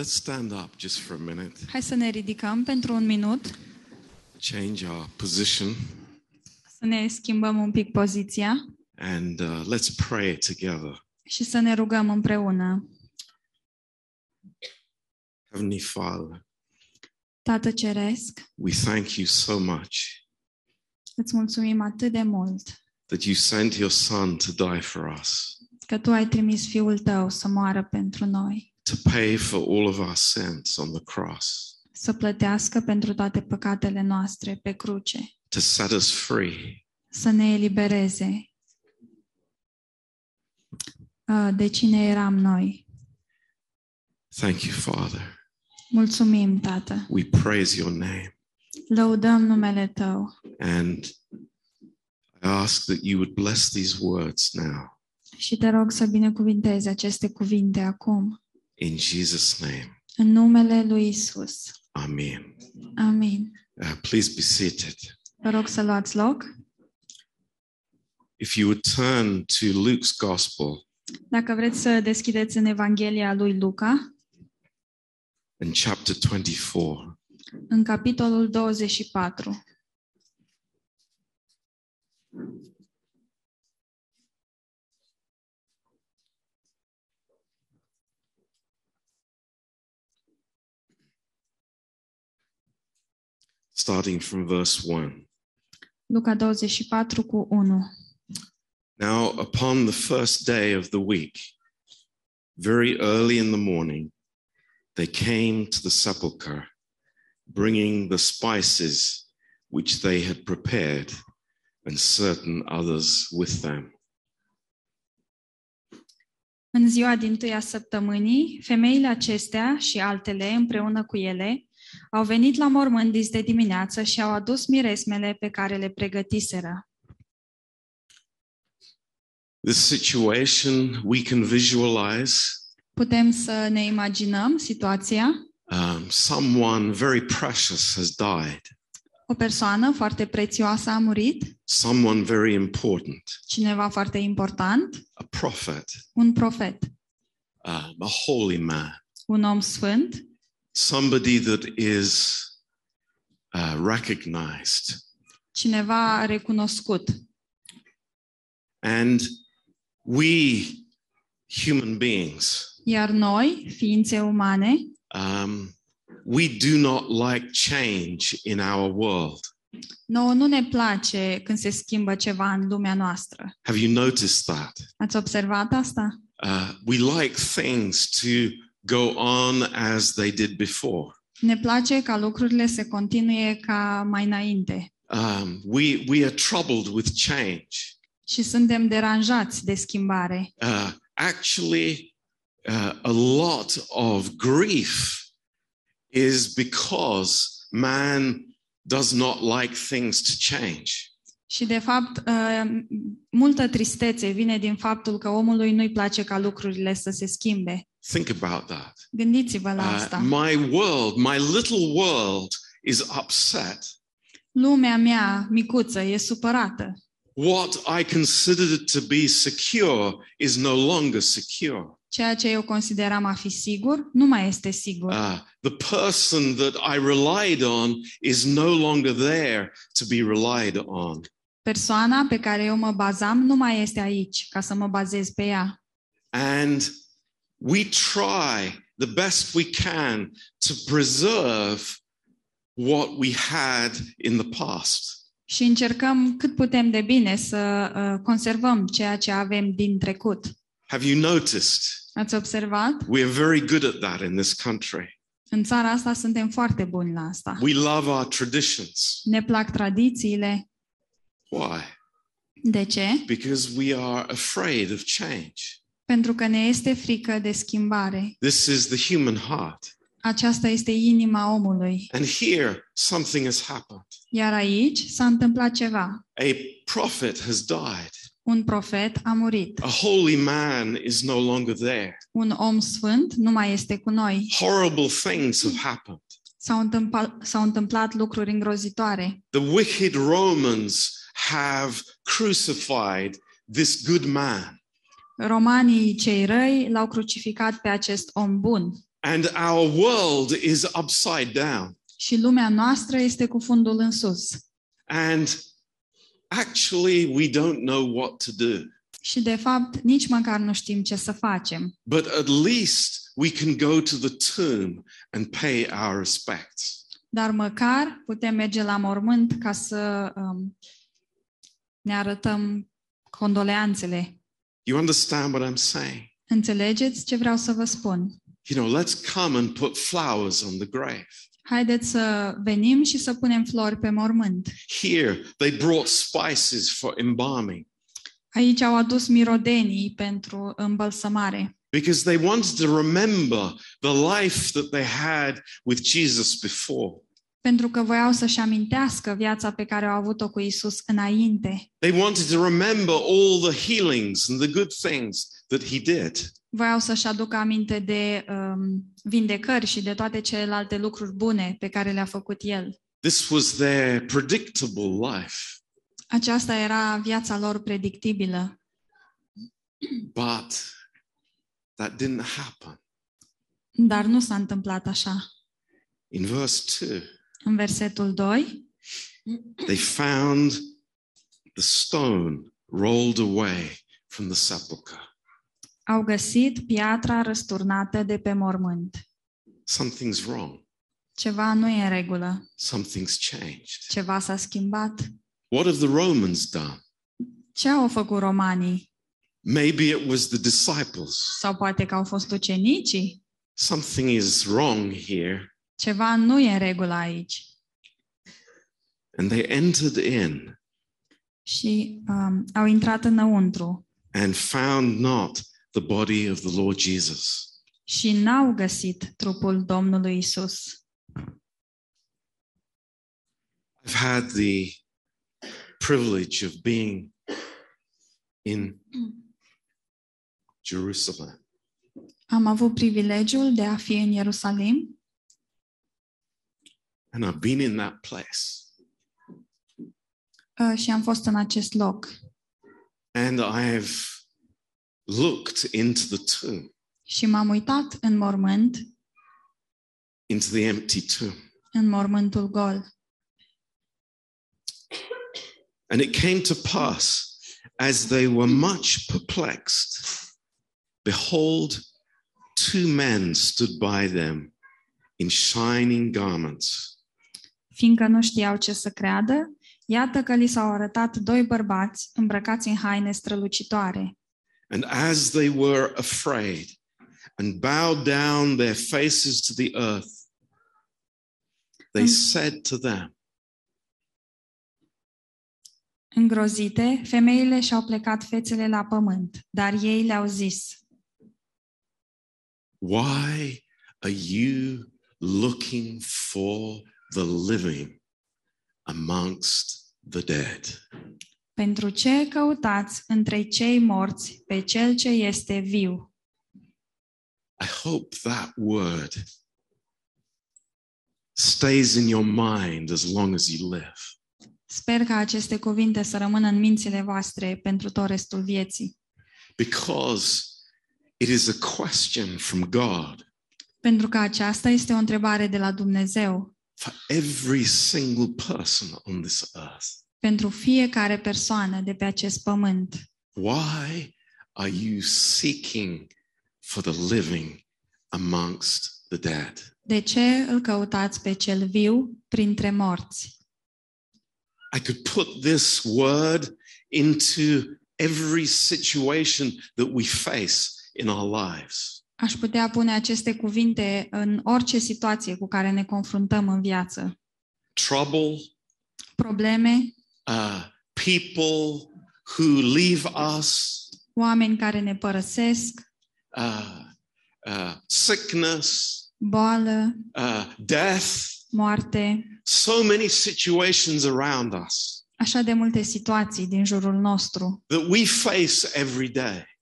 Let's stand up just for a minute. Hai să ne ridicăm pentru un minut. Change our position. Să ne schimbăm un pic poziția. And let's pray together. Și să ne rugăm împreună. Heavenly Father, Tată Ceresc, we thank you so much. Îți mulțumim atât de mult. That you sent your son to die for us. Că tu ai trimis fiul tău să moară pentru noi. To pay for all of our sins on the cross. Să plătească pentru toate păcatele noastre pe cruce. To set us free. Să ne elibereze de cine eram noi. Thank you, Father. Mulțumim, Tată. We praise your name. Lăudăm numele tău. And I ask that you would bless these words now. Și te rog să binecuvintezi aceste cuvinte acum. In Jesus' name. În numele lui Isus. Amen. Amen. Please be seated. Vă rog să luați loc. If you would turn to Luke's Gospel. Dacă vreți să deschideți în Evanghelia lui Luca. In chapter 24. În capitolul 24. Starting from verse 1. Luca 24 cu 1. Now upon the first day of the week, very early in the morning, they came to the sepulchre, bringing the spices which they had prepared, and certain others with them. În ziua dintâia săptămânii, femeile acestea și altele împreună cu ele au venit la mormânt de dimineață și au adus miresmele pe care le pregătiseră. This situation we can visualize. Putem să ne imaginăm situația. Someone very precious has died. O persoană foarte prețioasă a murit. Someone very important. Cineva foarte important. A prophet. Un profet. A holy man. Un om sfânt. Somebody that is recognized. Cineva recunoscut. And we human beings. Iar noi, ființe umane, we do not like change in our world. Nouă nu ne place când se schimbă ceva în lumea noastră. Have you noticed that? Ați observat asta? We like things to go on as they did before. Ne place ca lucrurile să continue ca mai înainte. We are troubled with change. Și suntem deranjați de schimbare. Actually, a lot of grief is because man does not like things to change. Și de fapt, multă tristețe vine din faptul că omului nu-i place ca lucrurile să se schimbe. Think about that. Gândiți-vă la asta. My world, my little world is upset. Lumea mea micuță e supărată. What I considered to be secure is no longer secure. Ceea ce eu consideram a fi sigur nu mai este sigur. The person that I relied on is no longer there to be relied on. Persoana pe care eu mă bazam nu mai este aici ca să mă bazez pe ea. And we try the best we can to preserve what we had in the past. Și încercăm cât putem de bine să conservăm ceea ce avem din trecut. Have you noticed? Ați observat? We are very good at that in this country. În țara asta suntem foarte buni la asta. We love our traditions. Ne plac tradițiile. Why? De ce? Because we are afraid of change. Pentru că ne este frică de schimbare. This is the human heart. Aceasta este inima omului. And here something has happened. Iar aici s-a întâmplat ceva. A prophet has died. Un profet a murit. A holy man is no longer there. Un om sfânt nu mai este cu noi. Horrible things have happened. S-au întâmplat lucruri îngrozitoare. The wicked Romans have crucified this good man. Romanii cei răi l-au crucificat pe acest om bun. And our world is upside down. Și lumea noastră este cu fundul în sus. And actually we don't know what to do. Și de fapt nici măcar nu știm ce să facem. But at least we can go to the tomb and pay our respects. Dar măcar putem merge la mormânt ca să ne arătăm condoleanțele. You understand what I'm saying? Înțelegeți ce vreau să vă spun? You know, let's come and put flowers on the grave. Haideți să venim și să punem flori pe mormânt. Here they brought spices for embalming. Aici au adus mirodenii pentru îmbălsămare. Because they wanted to remember the life that they had with Jesus before. Pentru că voiau să-și amintească viața pe care au avut-o cu Isus înainte. They wanted to remember all the healings and the good things that he did. Voiau să-și aducă aminte de vindecări și de toate celelalte lucruri bune pe care le-a făcut el. This was their predictable life. Aceasta era viața lor predictibilă. But that didn't happen. Dar nu s-a întâmplat așa. In verse 2. În versetul 2. They found the stone rolled away from the sepulchre. Au găsit piatra răsturnată de pe mormânt. Something's wrong. Ceva nu e în regulă. Something's changed. Ceva s-a schimbat. What have the Romans done? Ce au făcut romanii? Maybe it was the disciples. Sau poate că au fost ucenicii. Something is wrong here. Ceva nu e în regulă aici. And they entered in. Și au intrat înăuntru. And found not the body of the Lord Jesus. Și n-au găsit trupul Domnului Isus. I've had the privilege of being in Jerusalem. Am avut privilegiul de a fi în Ierusalim. And I've been in that place. Și am fost în acest loc. And I've looked into the tomb. Și m-am uitat în mormânt. Into the empty tomb. În mormântul gol. And it came to pass, as they were much perplexed, behold, two men stood by them in shining garments. Fiindcă nu știau ce să creadă, iată că li s-au arătat doi bărbați îmbrăcați în haine strălucitoare. And as they were afraid and bowed down their faces to the earth, they said to them. Îngrozite, femeile și-au plecat fețele la pământ, dar ei le-au zis. Why are you looking for the living amongst the dead? Pentru ce căutați între cei morți pe cel ce este viu? I hope that word stays in your mind as long as you live. Sper că aceste cuvinte să rămână în mințile voastre pentru tot restul vieții. Because it is a question from God. Pentru că aceasta este o întrebare de la Dumnezeu. For every single person on this earth. Pentru fiecare persoană de pe acest pământ. Why are you seeking for the living amongst the dead? De ce îl căutați pe cel viu printre morți? I could put this word into every situation that we face in our lives. Aș putea pune aceste cuvinte în orice situație cu care ne confruntăm în viață. Trouble. Probleme. People who leave us, oameni care ne părăsesc, sickness, boală, death, moarte, so many situations around us, așa de multe situații din jurul nostru, that we face every day,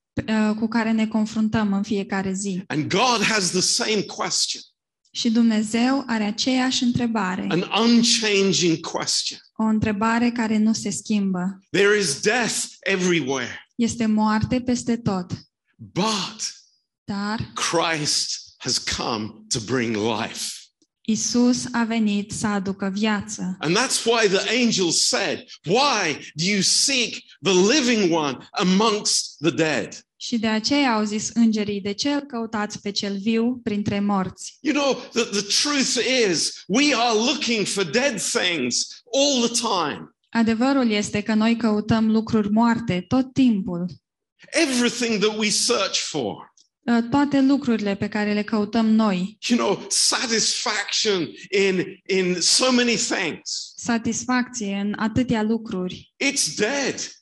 cu care ne confruntăm în fiecare zi. And God has the same question. Și Dumnezeu are aceeași întrebare. An unchanging question. O întrebare care nu se schimbă. There is death everywhere. Este moarte peste tot. But Dar Christ has come to bring life. Isus a venit să aducă viață. And that's why the angel said, "Why do you seek the living one amongst the dead?" Și de aceea au zis îngerii, de ce îl căutați pe cel viu printre morți? You know, the truth is, we are looking for dead things all the time. Adevărul este că noi căutăm lucruri moarte tot timpul. Everything that we search for. Toate lucrurile pe care le căutăm noi. You know, satisfaction in so many things. Satisfacție în atâtea lucruri. It's dead.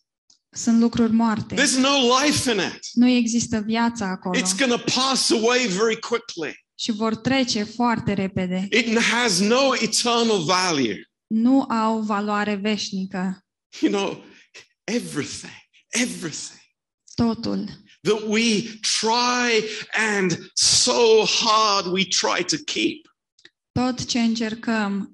Sunt lucruri moarte. There's no life in it. Nu există viață acolo. It's going to pass away very quickly. Și vor trece foarte repede. It has no eternal value. Nu au valoare veșnică. You know, everything. Totul. That we try and so hard we try to keep. Tot ce încercăm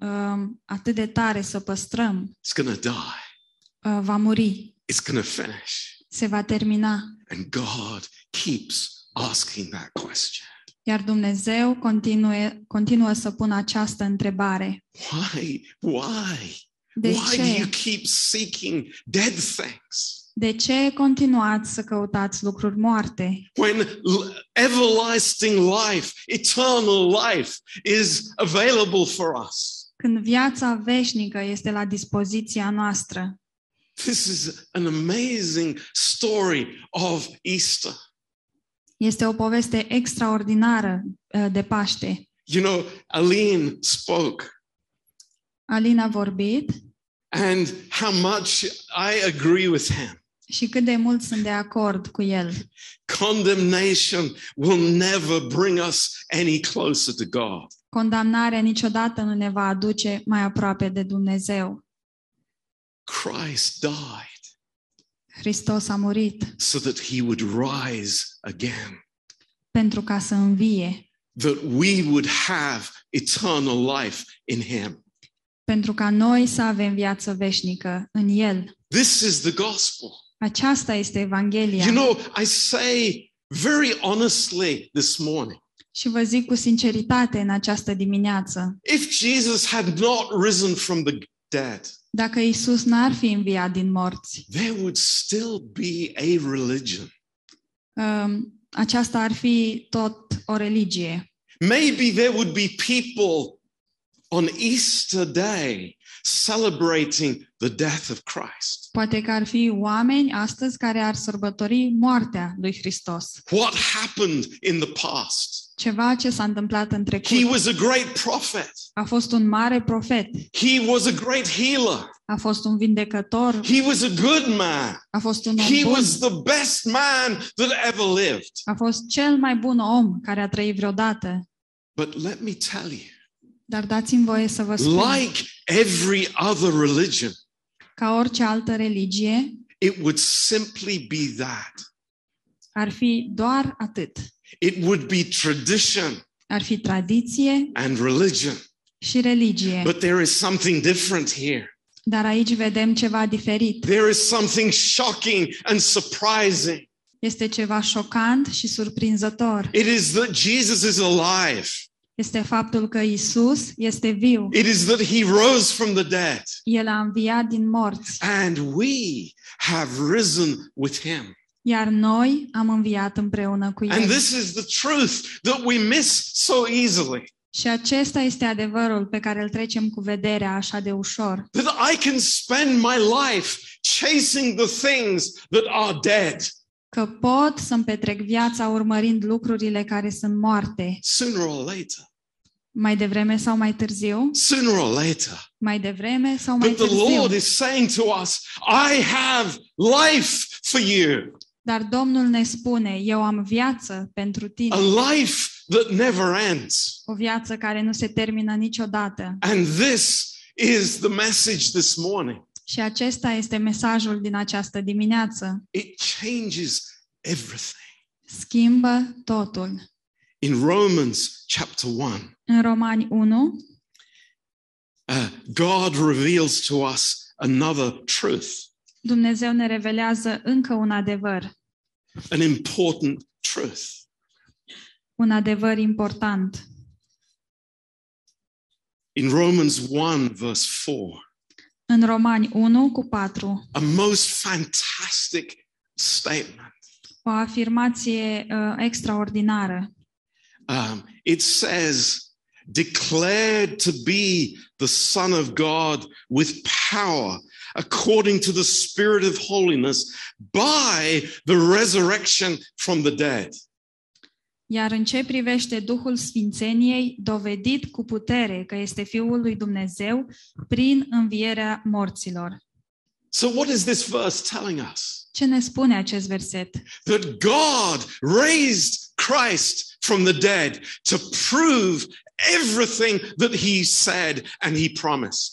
atât de tare să păstrăm. It's going to die. Va muri. It's going to finish. Se va termina. And God keeps asking that question. Iar Dumnezeu continuă să pună această întrebare. Why? Why do you keep seeking dead things? De ce continuați să căutați lucruri moarte? When everlasting life, eternal life is available for us. Când viața veșnică este la dispoziția noastră. This is an amazing story of Easter. Este o poveste extraordinară de Paște. You know, Aline spoke. Aline a vorbit. And how much I agree with him. Și cât de mult sunt de acord cu el. Condemnation will never bring us any closer to God. Condamnarea niciodată nu ne va aduce mai aproape de Dumnezeu. Christ died. Hristos a murit. So that he would rise again. Pentru ca să învie. That we would have eternal life in him. Pentru ca noi să avem viață veșnică în el. This is the gospel. Aceasta este Evanghelia. You know, I say very honestly this morning. Și vă zic cu sinceritate în această dimineață. If Jesus had not risen from the dead, dacă Isus n-ar fi înviat din morți, there would still be a religion. Aceasta ar fi tot o religie. Maybe there would be people on Easter Day, celebrating the death of Christ. Poate că ar fi oameni astăzi care ar sărbători moartea lui Hristos. What happened in the past? Ceva ce s-a întâmplat în trecut. He was a great prophet. A fost un mare profet. He was a great healer. A fost un vindecător. He was a good man. A fost un om bun. He was the best man that ever lived. A fost cel mai bun om care a trăit vreodată. But let me tell you, dar dați-mi voie să vă spun. Like every other religion, ca orice altă religie, it would simply be that. Ar fi doar atât. It would be tradition. Ar fi tradiție. And religion. Și religie. But there is something different here. Dar aici vedem ceva diferit. There is something shocking and surprising. Este ceva șocant și surprinzător. It is that Jesus is alive. Este faptul că Isus este viu. It is that he rose from the dead. El a înviat din morți. And we have risen with him. Iar noi am înviat împreună cu el. And this is the truth that we miss so easily. Și acesta este adevărul pe care îl trecem cu vederea așa de ușor. That I can spend my life chasing the things that are dead. Că pot să-mi petrec viața urmărind lucrurile care sunt moarte. Sooner or later. Mai devreme sau mai târziu? Sooner or later. Mai devreme sau mai târziu? But the Lord is saying to us, I have life for you. Dar Domnul ne spune, eu am viață pentru tine. A life that never ends. O viață care nu se termină niciodată. And this is the message this morning. Și acesta este mesajul din această dimineață. It changes everything. Schimbă totul. In Romans chapter 1. În Romani 1. God reveals to us another truth. Dumnezeu ne revelează încă un adevăr. An important truth. un adevăr important. In Romans 1 verse 4. În Romani 1 cu 4. A most fantastic statement. O afirmație extraordinară. It says, declared to be the Son of God with power, according to the Spirit of holiness, by the resurrection from the dead. Iar în ce privește Duhul Sfințeniei, dovedit cu putere că este Fiul lui Dumnezeu prin învierea morților. So what is this verse telling us? Ce ne spune acest verset? That God raised Christ from the dead to prove everything that he said and he promised.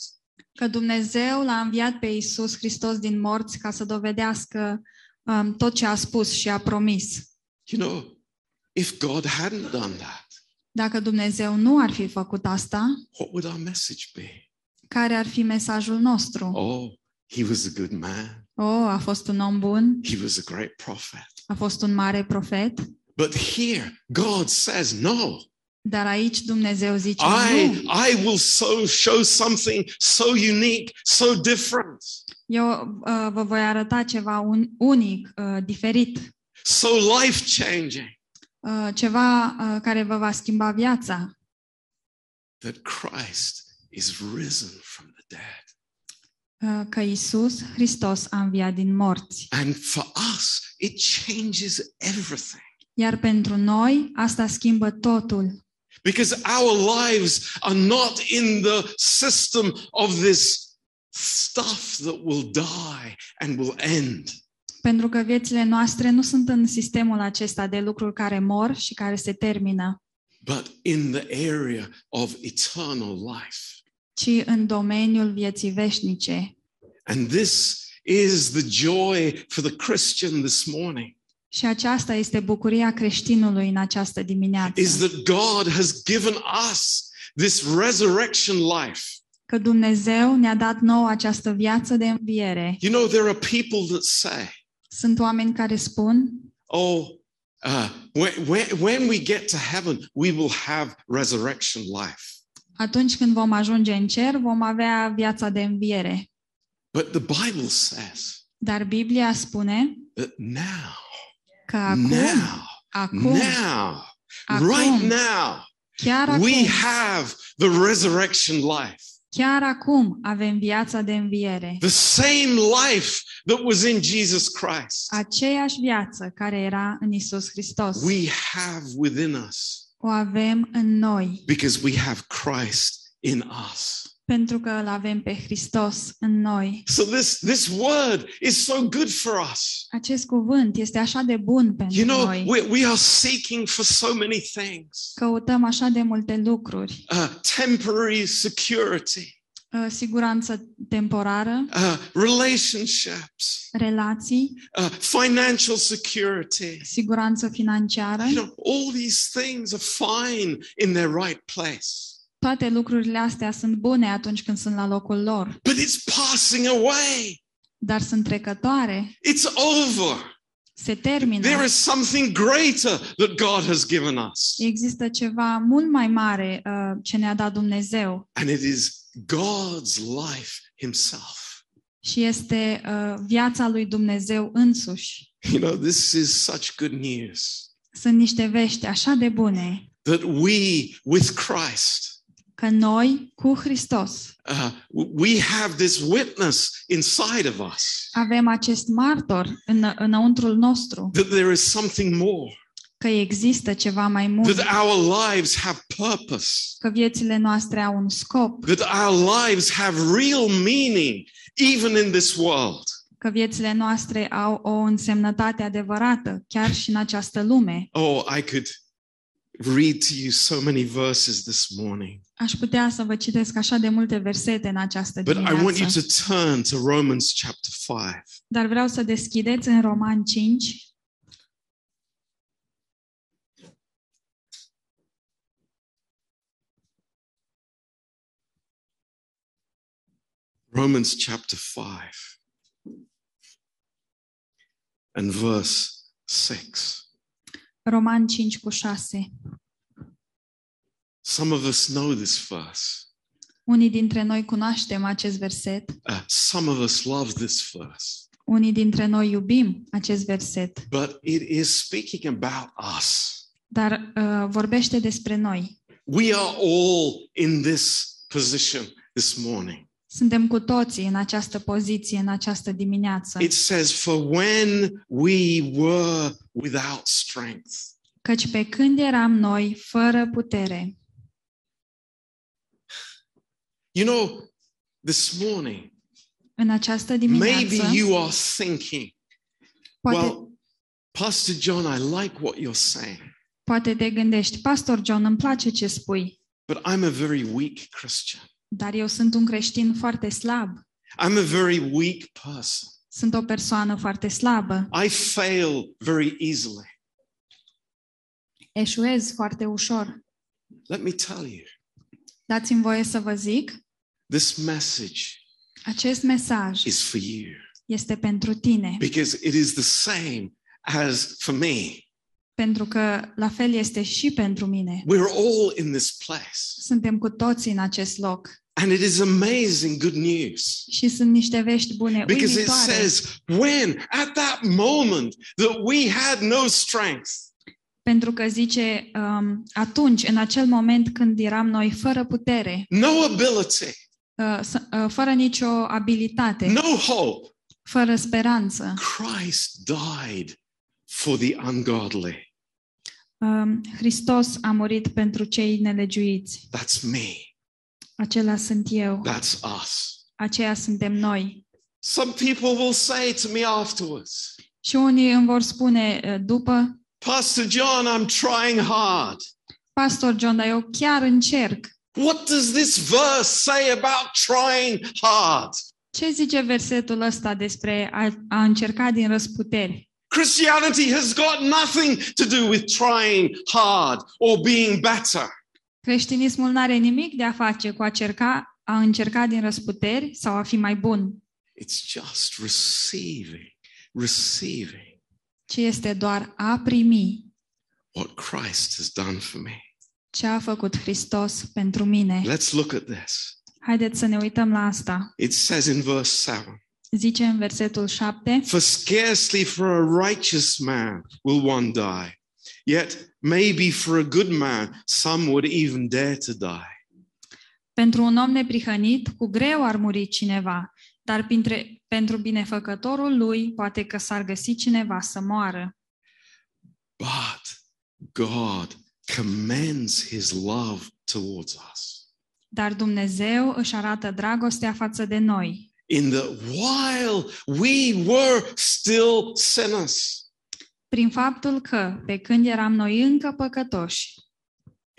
Că Dumnezeu l-a înviat pe Iisus Hristos din morți ca să dovedească tot ce a spus și a promis. You know, if God hadn't done that, dacă Dumnezeu nu ar fi făcut asta, what would our message be? Care ar fi mesajul nostru? Oh, he was a good man. Oh, a fost un om bun. He was a great prophet. A fost un mare profet. But here God says no. Dar aici Dumnezeu zice nu. I will show something so unique, so different. Eu vă voi arăta ceva unic, diferit. So life-changing. Ceva care vă va schimba viața. That Christ is risen from the dead. Că Iisus Hristos a înviat din morți. And for us it changes everything. Iar pentru noi asta schimbă totul. Because our lives are not in the system of this stuff that will die and will end. Pentru că viețile noastre nu sunt în sistemul acesta de lucruri care mor și care se termină. But in the area of eternal life. Ci în domeniul vieții veșnice. And this is the joy for the Christian this morning. Și aceasta este bucuria creștinului în această dimineață. Is that God has given us this resurrection life. Că Dumnezeu ne-a dat nouă această viață de înviere. You know, there are people that say, sunt oameni care spun, oh, when we get to heaven, we will have resurrection life. Atunci când vom ajunge în cer, vom avea viața de înviere. But the Bible says, dar Biblia spune that now, că acum, right now, chiar acum, we have the resurrection life. Chiar acum avem viața de înviere. The same life that was in Jesus Christ. Aceeași viață care era în Iisus Hristos. We have within us. O avem în noi. Because we have Christ in us. Pentru că îl avem pe Hristos în noi. So this word is so good for us. Acest cuvânt este așa de bun pentru noi. We are seeking for so many things. Căutăm așa de multe lucruri. Temporary security. Siguranță temporară. Relationships. Relații. Financial security. Siguranță financiară. All these things are fine in their right place. Toate lucrurile astea sunt bune atunci când sunt la locul lor. But it's passing away. Dar sunt trecătoare. It's over. Se termină. There is something greater that God has given us. Există ceva mult mai mare ce ne-a dat Dumnezeu. And it is God's life himself. Și este viața lui Dumnezeu însuși. You know, this is such good news. Sunt niște vești așa de bune. That we with Christ. Că noi cu Hristos. We have this witness inside of us. Avem acest martor înăuntrul nostru. That there is something more. Că există ceva mai mult. That our lives have purpose. Că viețile noastre au un scop. That our lives have real meaning even in this world. Că viețile noastre au o însemnătate adevărată chiar și în această lume. Oh, I could read to you so many verses this morning. Aș putea să vă citesc așa de multe versete în această dimineață. But I want you to turn to Romans chapter 5. Dar vreau să deschideți în Romani 5. Romans chapter 5 and verse 6. Roman 5:6. Some of us know this verse. Unii dintre noi cunoaștem acest verset. Some of us love this verse. Unii dintre noi iubim acest verset. But it is speaking about us. Dar vorbește despre noi. We are all in this position this morning. Suntem cu toții în această poziție, în această dimineață. It says, for when we were without strength. Căci pe când eram noi fără putere. You know, this morning, în această dimineață, maybe you are thinking, poate, well, Pastor John, I like what you're saying. Poate te gândești, Pastor John, îmi place ce spui. But I'm a very weak Christian. Dar eu sunt un creștin foarte slab. I'm a very weak person. Sunt o persoană foarte slabă. I fail very easily. Eșuez foarte ușor. Let me tell you. Dați-mi voie să vă zic. This message. Acest mesaj. Is for you. Este pentru tine. Because it is the same as for me. Pentru că la fel este și pentru mine. We're all in this place. Suntem cu toții în acest loc. And it is amazing good news. Și sunt niște vești bune, uimitoare. Because it says when at that moment that we had no strength. Pentru că zice atunci, în acel moment când eram noi fără putere. No ability. Fără nicio abilitate. No hope. Fără speranță. Christ died for the ungodly. Hristos a murit pentru cei nelegiuiți. That's me. Acela sunt eu. That's us. Aceia suntem noi. Some people will say to me afterwards. Și unii îmi vor spune după. Pastor John, I'm trying hard. Pastor John, dar eu chiar încerc. What does this verse say about trying hard? Ce zice versetul ăsta despre a încerca din răsputeri? Christianity has got nothing to do with trying hard or being better. Creștinismul n-are nimic de a face cu a încerca din răsputeri sau a fi mai bun. It's just receiving. Ce este doar a primi. What Christ has done for me. Ce a făcut Hristos pentru mine. Let's look at this. Haideți să ne uităm la asta. It says in verse 7. Zice în versetul 7. For scarcely for a righteous man will one die, yet maybe for a good man some would even dare to die. Pentru un om neprihănit cu greu ar muri cineva, dar pentru binefăcătorul lui poate că s-ar găsi cineva să moară. But God commends his love towards us. Dar Dumnezeu își arată dragostea față de noi. In the while we were still sinners. Prin faptul că pe când eram noi încă păcătoși.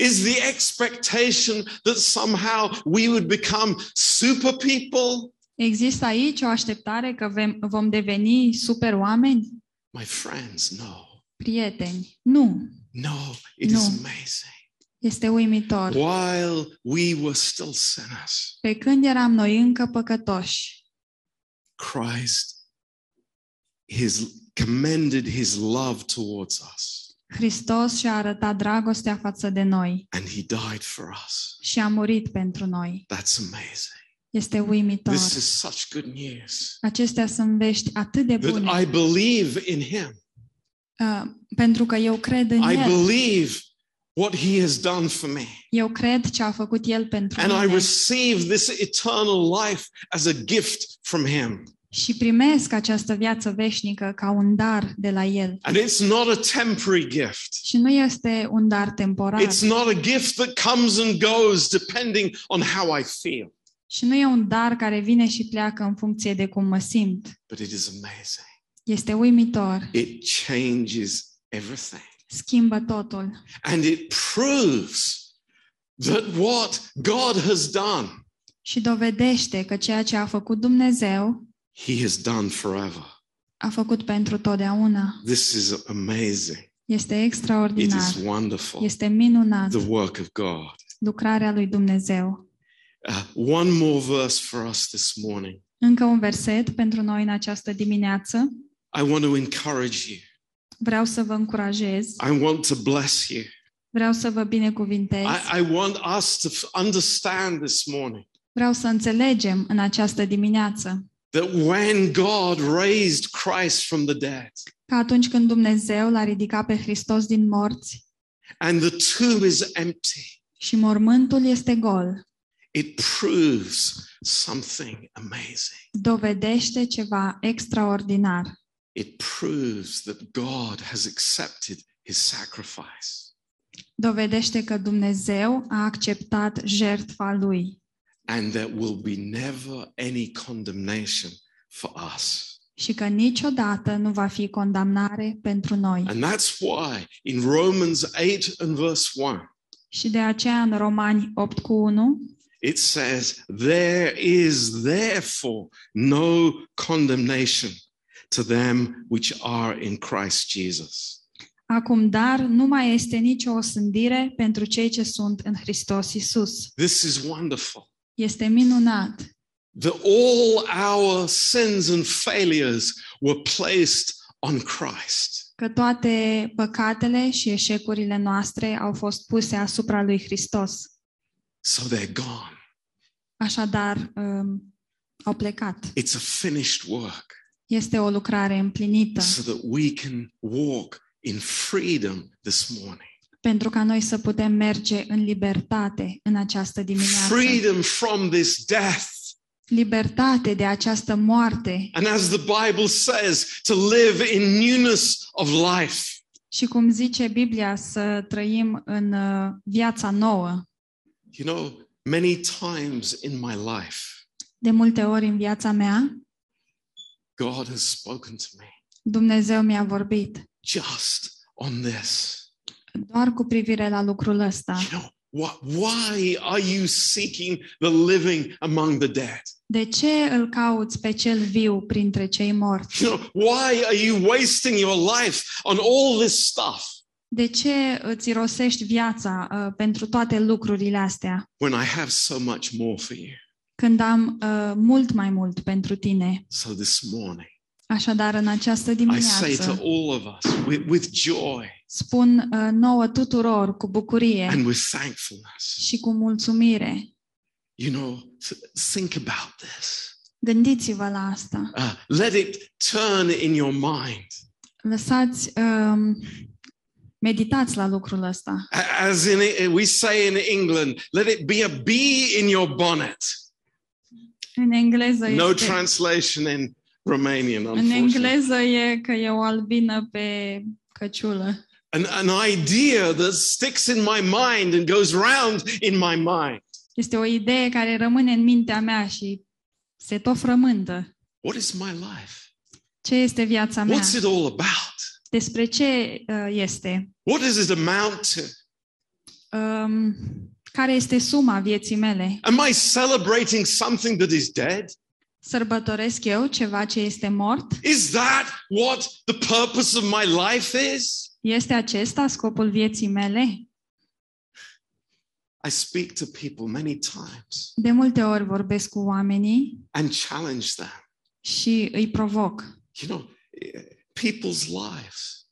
Is the expectation that somehow we would become super people? Există aici o așteptare că vom deveni super oameni? My friends, no. Prieteni, nu. No, it is amazing. Este uimitor. While we were still sinners. Pe când eram noi încă păcătoși. Christ commended his love towards us. Hristos și-a arătat dragostea față de noi. And he died for us. Și a murit pentru noi. That's amazing. Este uimitor. This is such good news. Acestea sunt vești atât de bune. That I believe in him. Pentru că eu cred în el. I believe what he has done for me. Eu cred ce a făcut el pentru mine. And I receive this eternal life as a gift from him. Și primesc această viață veșnică ca un dar de la el. And it's not a temporary gift. Și nu este un dar temporar. It's not a gift that comes and goes depending on how I feel. Și nu e un dar care vine și pleacă în funcție de cum mă simt. But it is amazing. Este uimitor. It changes everything. Schimbă totul. And it proves that what God has done. Și dovedește că ceea ce a făcut Dumnezeu he has done forever. A făcut pentru totdeauna. This is amazing. Este extraordinar. It is wonderful. Este minunat. The work of God. Lucrarea lui Dumnezeu. One more verse for us this morning. Încă un verset pentru noi în această dimineață. I want to encourage you. vreau să vă încurajez. I want to bless you. Vreau să vă binecuvintez. I want us to understand this morning. Vreau să înțelegem în această dimineață. That when God raised Christ from the dead. Că atunci când Dumnezeu l-a ridicat pe Hristos din morți. And the tomb is empty. Și mormântul este gol. It proves something amazing. Dovedește ceva extraordinar. It proves that God has accepted his sacrifice. Dovedește că Dumnezeu a acceptat jertfa lui. And there will be never any condemnation for us. Și că niciodată nu va fi condamnare pentru noi. And that's why in Romans 8 and verse 1. Și de aceea în Romani 8:1 it says there is therefore no condemnation to them which are in Christ Jesus. Acum dar nu mai este nicio osândire pentru cei ce sunt în Hristos Iisus. This is wonderful. Este minunat. That all our sins and failures were placed on Christ. Că toate păcatele și eșecurile noastre au fost puse asupra lui Hristos. So they're gone. Așadar, au plecat. It's a finished work. Este o lucrare împlinită. So that we can walk in freedom this morning. Pentru ca noi să putem merge în libertate în această dimineață. Freedom from this death. Libertate de această moarte. And as the Bible says, to live in newness of life. Și cum zice Biblia, să trăim în viața nouă. You know, many times in my life. De multe ori în viața mea. God has spoken to me. Dumnezeu mi-a vorbit. Just on this. Doar cu privire la lucrul ăsta. You know, why are you seeking the living among the dead? De ce îl cauți pe cel viu printre cei morți? You know, why are you wasting your life on all this stuff? De ce îți irosești viața pentru toate lucrurile astea? When I have so much more for you. Când am mult mai mult pentru tine. So this morning. Așadar, în această dimineață, I say to all of us, with joy. Spun nouă tuturor cu bucurie and with thankfulness. Și cu mulțumire. You know, think about this. Gândiți-vă la asta. Let it turn in your mind. Lăsați, meditați la lucrul ăsta. As in, we say in England, let it be a bee in your bonnet. În engleză este... No translation in Romanian, unfortunately. În engleză e că e o albină pe căciulă. An idea that sticks in my mind and goes round in my mind. Este o idee care rămâne în mintea mea și se tot frământă. What is my life? Ce este viața mea? What's it all about? Despre ce este? What does it amount to? Care este suma vieții mele? Am I celebrating something that is dead? Sărbătoresc eu ceva ce este mort? Is that what the purpose of my life is? Este acesta scopul vieții mele? I speak to people many times. De multe ori vorbesc cu oamenii. And challenge them. Și îi provoc. You know, people's lives.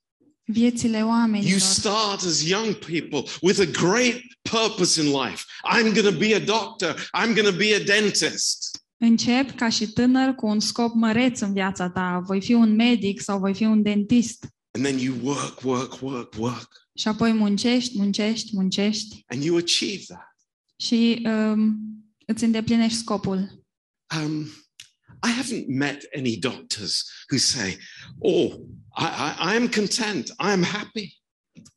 Viețile oamenilor. You start as young people with a great purpose in life. I'm going to be a doctor. I'm going to be a dentist. Încep ca și tânăr cu un scop măreț în viața ta. Voi fi un medic sau voi fi un dentist. And then you work. Și apoi muncești. And you achieve that. Și îți îndeplinești scopul. I haven't met any doctors who say, "Oh, I am content. I am happy."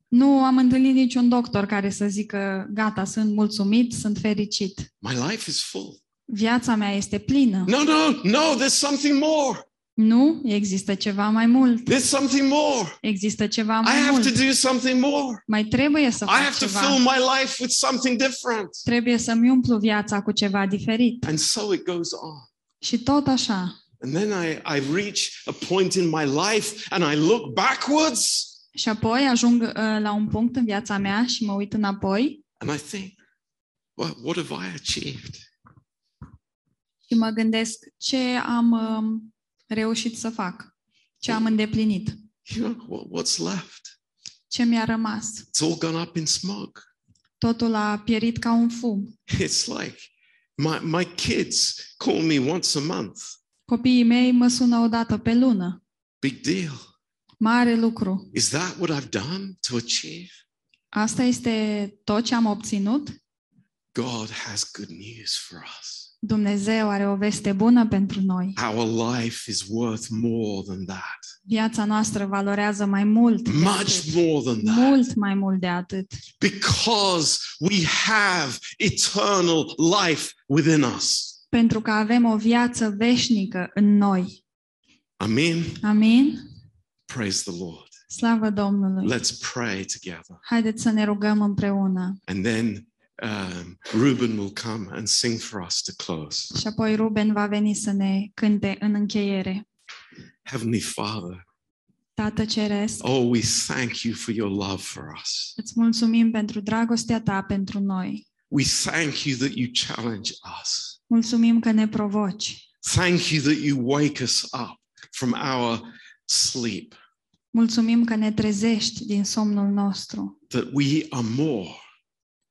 Nu am întâlnit niciun doctor care să zică, "Gata, sunt mulțumit, sunt fericit." My life is full. Viața mea este plină. No, there's something more. Nu, există ceva mai mult. There's something more. Există ceva mai mult. I have to do something more. Mai trebuie să fac ceva. I have to fill my life with something different. Trebuie să-mi umplu viața cu ceva diferit. And so it goes on. Și tot așa. And then I reach a point in my life and I look backwards. Și apoi ajung la un punct în viața mea și mă uit înapoi. And I think, well, what have I achieved? Și mă gândesc ce am reușit să fac, ce am îndeplinit. You know what's left? Ce mi-a rămas? It's all gone up in smoke. Totul a pierit ca un fum. It's like my kids call me once a month. Copiii mei mă sună o dată pe lună. Big deal. Mare lucru. Is that what I've done to achieve? Asta este tot ce am obținut? God has good news for us. Dumnezeu are o veste bună pentru noi. Our life is worth more than that. Viața noastră valorează mai mult. Much more than that. Mult mai mult de atât. Because we have eternal life within us. Pentru că avem o viață veșnică în noi. Amen. Amen. Praise the Lord. Slavă Domnului. Let's pray together. Haideți să ne rugăm împreună. And then Ruben will come and sing for us to close. Și apoi Ruben va veni să ne cânte în încheiere. Heavenly Father, Tată Ceresc, oh, we thank you for your love for us. Îți mulțumim pentru dragostea ta pentru noi. We thank you that you challenge us. Mulțumim că ne provoci. Thank you that you wake us up from our sleep. Mulțumim că ne trezești din somnul nostru. That we are more.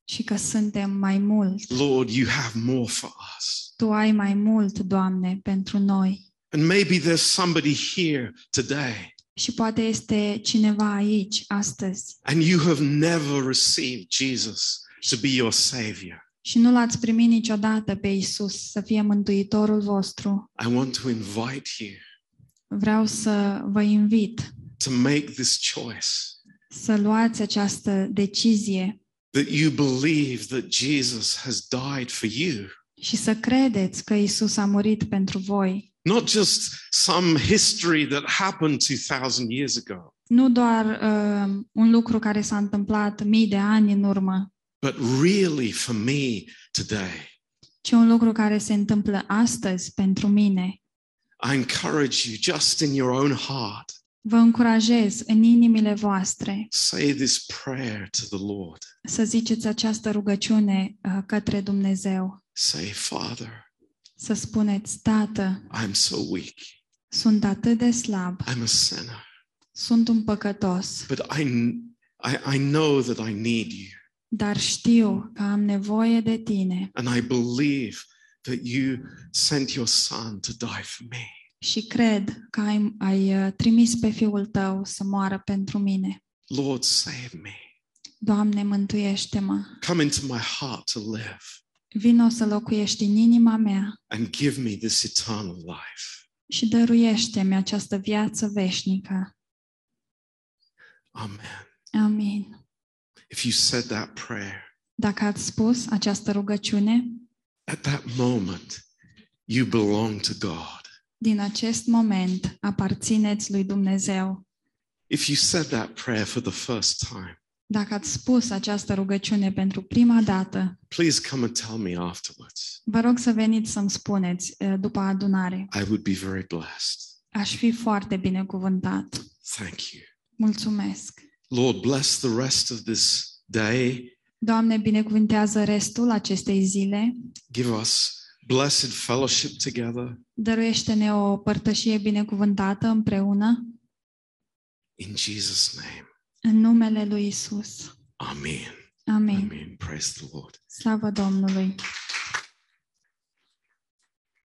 Și că suntem mai mult. Lord, you have more for us. Tu ai mai mult, Doamne, pentru noi. And maybe there's somebody here today. Și poate este cineva aici astăzi. And you have never received Jesus to be your savior. Și nu l-ați primit niciodată pe Iisus să fie mântuitorul vostru. I want to invite you. Vreau să vă invit. To make this choice. Să luați această decizie. That you believe that Jesus has died for you. Și să credeți că Iisus a murit pentru voi. Not just some history that happened 2000 years ago. Nu doar un lucru care s-a întâmplat mii de ani în urmă. But really for me today. Ci un lucru care se întâmplă astăzi pentru mine. I encourage you just in your own heart. Vă încurajez în inimile voastre. Say this prayer to the Lord. Să ziceți această rugăciune către Dumnezeu. Say, Father. Să spuneți, Tată. I'm so weak. Sunt atât de slab. I'm a sinner. Sunt un păcătos. But I know that I need you. Dar știu că am nevoie de tine. And I believe that you sent your son to die for me. Și cred că ai trimis pe Fiul tău să moară pentru mine. Lord, save me. Doamne, mântuiește-mă. Come into my heart to live. Vino să locuiești în inima mea. And give me this eternal life. Și dăruiește-mi această viață veșnică. Amen. Amin. If you said that prayer, dacă ați spus această rugăciune, at that moment you belong to God. Din acest moment aparțineți lui Dumnezeu. If you said that prayer for the first time, dacă ați spus această rugăciune pentru prima dată, please come and tell me afterwards. Vă rog să veniți să-mi spuneți după adunare. I would be very blessed. Aș fi foarte binecuvântat. Thank you. Mulțumesc. Lord, bless the rest of this day. Doamne, binecuvântează restul acestei zile. Give us blessed fellowship together. Dăruiește-ne o părtășie binecuvântată împreună. In Jesus' name. În numele lui Isus. Amen. Amen. Amen. Praise the Lord. Slavă Domnului.